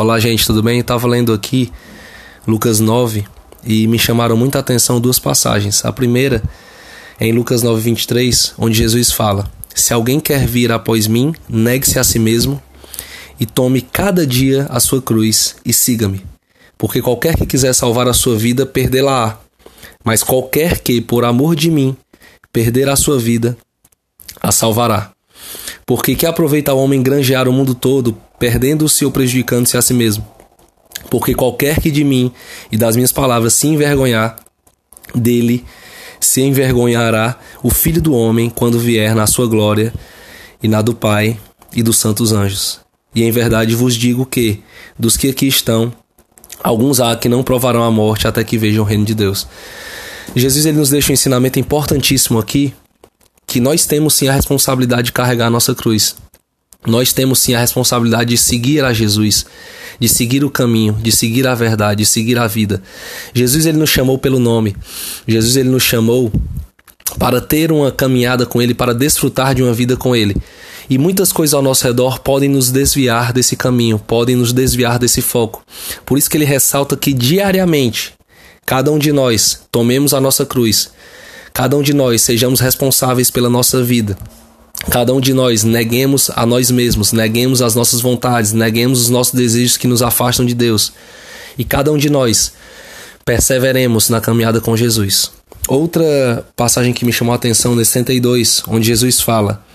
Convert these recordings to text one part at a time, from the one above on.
Olá gente, tudo bem? Estava lendo aqui Lucas 9 e me chamaram muita atenção duas passagens. A primeira é em Lucas 9, 23, onde Jesus fala: se alguém quer vir após mim, negue-se a si mesmo e tome cada dia a sua cruz e siga-me. Porque qualquer que quiser salvar a sua vida, perdê-la-á. Mas qualquer que, por amor de mim, perder a sua vida, a salvará. Porque que aproveita o homem granjear o mundo todo, perdendo-se ou prejudicando-se a si mesmo? Porque qualquer que de mim e das minhas palavras se envergonhar, dele se envergonhará o Filho do Homem quando vier na sua glória e na do Pai e dos santos anjos. E em verdade vos digo que, dos que aqui estão, alguns há que não provarão a morte até que vejam o reino de Deus. Jesus ele nos deixa um ensinamento importantíssimo aqui, que nós temos sim a responsabilidade de carregar a nossa cruz. Nós temos sim a responsabilidade de seguir a Jesus, de seguir o caminho, de seguir a verdade, de seguir a vida. Jesus ele nos chamou pelo nome. Jesus ele nos chamou para ter uma caminhada com Ele, para desfrutar de uma vida com Ele. E muitas coisas ao nosso redor podem nos desviar desse caminho, podem nos desviar desse foco. Por isso que ele ressalta que diariamente, cada um de nós tomemos a nossa cruz. Cada um de nós sejamos responsáveis pela nossa vida. Cada um de nós neguemos a nós mesmos, neguemos as nossas vontades, neguemos os nossos desejos que nos afastam de Deus. E cada um de nós perseveremos na caminhada com Jesus. Outra passagem que me chamou a atenção é 62, onde Jesus fala: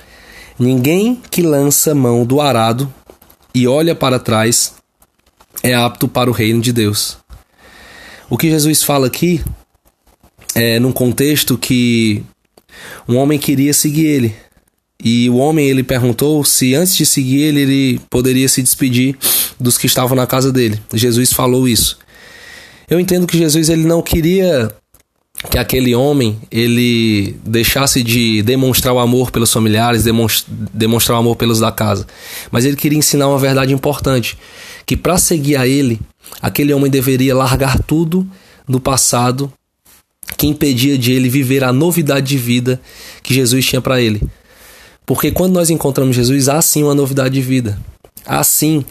ninguém que lança mão do arado e olha para trás é apto para o reino de Deus. O que Jesus fala aqui é num contexto que um homem queria seguir ele. E o homem ele perguntou se antes de seguir ele poderia se despedir dos que estavam na casa dele. Jesus falou isso. Eu entendo que Jesus ele não queria que aquele homem ele deixasse de demonstrar o amor pelos familiares, demonstrar o amor pelos da casa. Mas ele queria ensinar uma verdade importante, que para seguir a ele, aquele homem deveria largar tudo do passado que impedia de ele viver a novidade de vida que Jesus tinha para ele. Porque quando nós encontramos Jesus, há sim uma novidade de vida. Há sim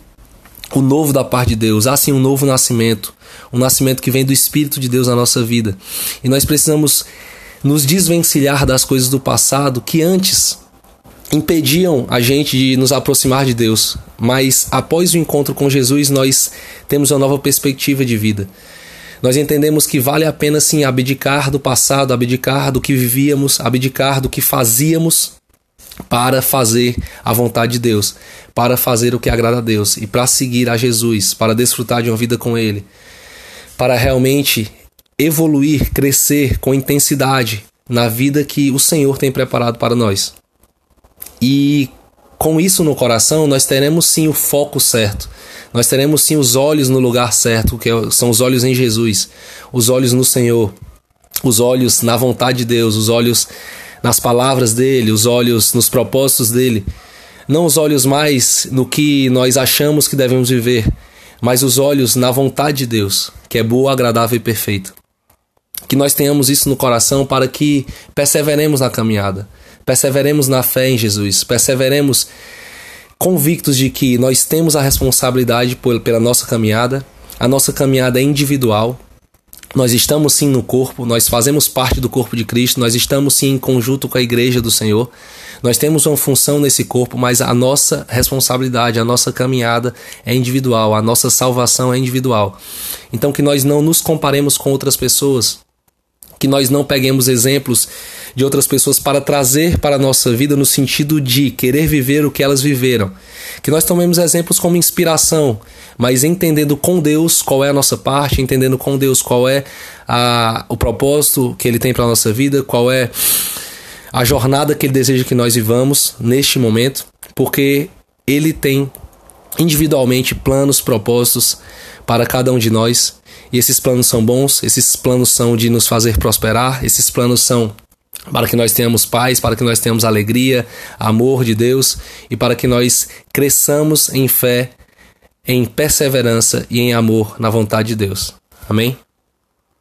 o novo da parte de Deus, há sim um novo nascimento. Um nascimento que vem do Espírito de Deus na nossa vida. E nós precisamos nos desvencilhar das coisas do passado que antes impediam a gente de nos aproximar de Deus. Mas após o encontro com Jesus, nós temos uma nova perspectiva de vida. Nós entendemos que vale a pena sim abdicar do passado, abdicar do que vivíamos, abdicar do que fazíamos, para fazer a vontade de Deus, para fazer o que agrada a Deus e para seguir a Jesus, para desfrutar de uma vida com Ele, para realmente evoluir, crescer com intensidade na vida que o Senhor tem preparado para nós. E com isso no coração, nós teremos sim o foco certo, nós teremos sim os olhos no lugar certo, que são os olhos em Jesus, os olhos no Senhor, os olhos na vontade de Deus, os olhos nas palavras dele, os olhos nos propósitos dele. Não os olhos mais no que nós achamos que devemos viver, mas os olhos na vontade de Deus, que é boa, agradável e perfeita. Que nós tenhamos isso no coração para que perseveremos na caminhada, perseveremos na fé em Jesus, perseveremos convictos de que nós temos a responsabilidade pela nossa caminhada. A nossa caminhada é individual. Nós estamos sim no corpo, nós fazemos parte do corpo de Cristo, nós estamos sim em conjunto com a igreja do Senhor. Nós temos uma função nesse corpo, mas a nossa responsabilidade, a nossa caminhada é individual, a nossa salvação é individual. Então que nós não nos comparemos com outras pessoas, que nós não peguemos exemplos de outras pessoas para trazer para a nossa vida no sentido de querer viver o que elas viveram. Que nós tomemos exemplos como inspiração, mas entendendo com Deus qual é a nossa parte, entendendo com Deus qual é o propósito que Ele tem para a nossa vida, qual é a jornada que Ele deseja que nós vivamos neste momento, porque Ele tem individualmente planos, propósitos para cada um de nós, e esses planos são bons, esses planos são de nos fazer prosperar, esses planos são para que nós tenhamos paz, para que nós tenhamos alegria, amor de Deus e para que nós cresçamos em fé, em perseverança e em amor na vontade de Deus. Amém?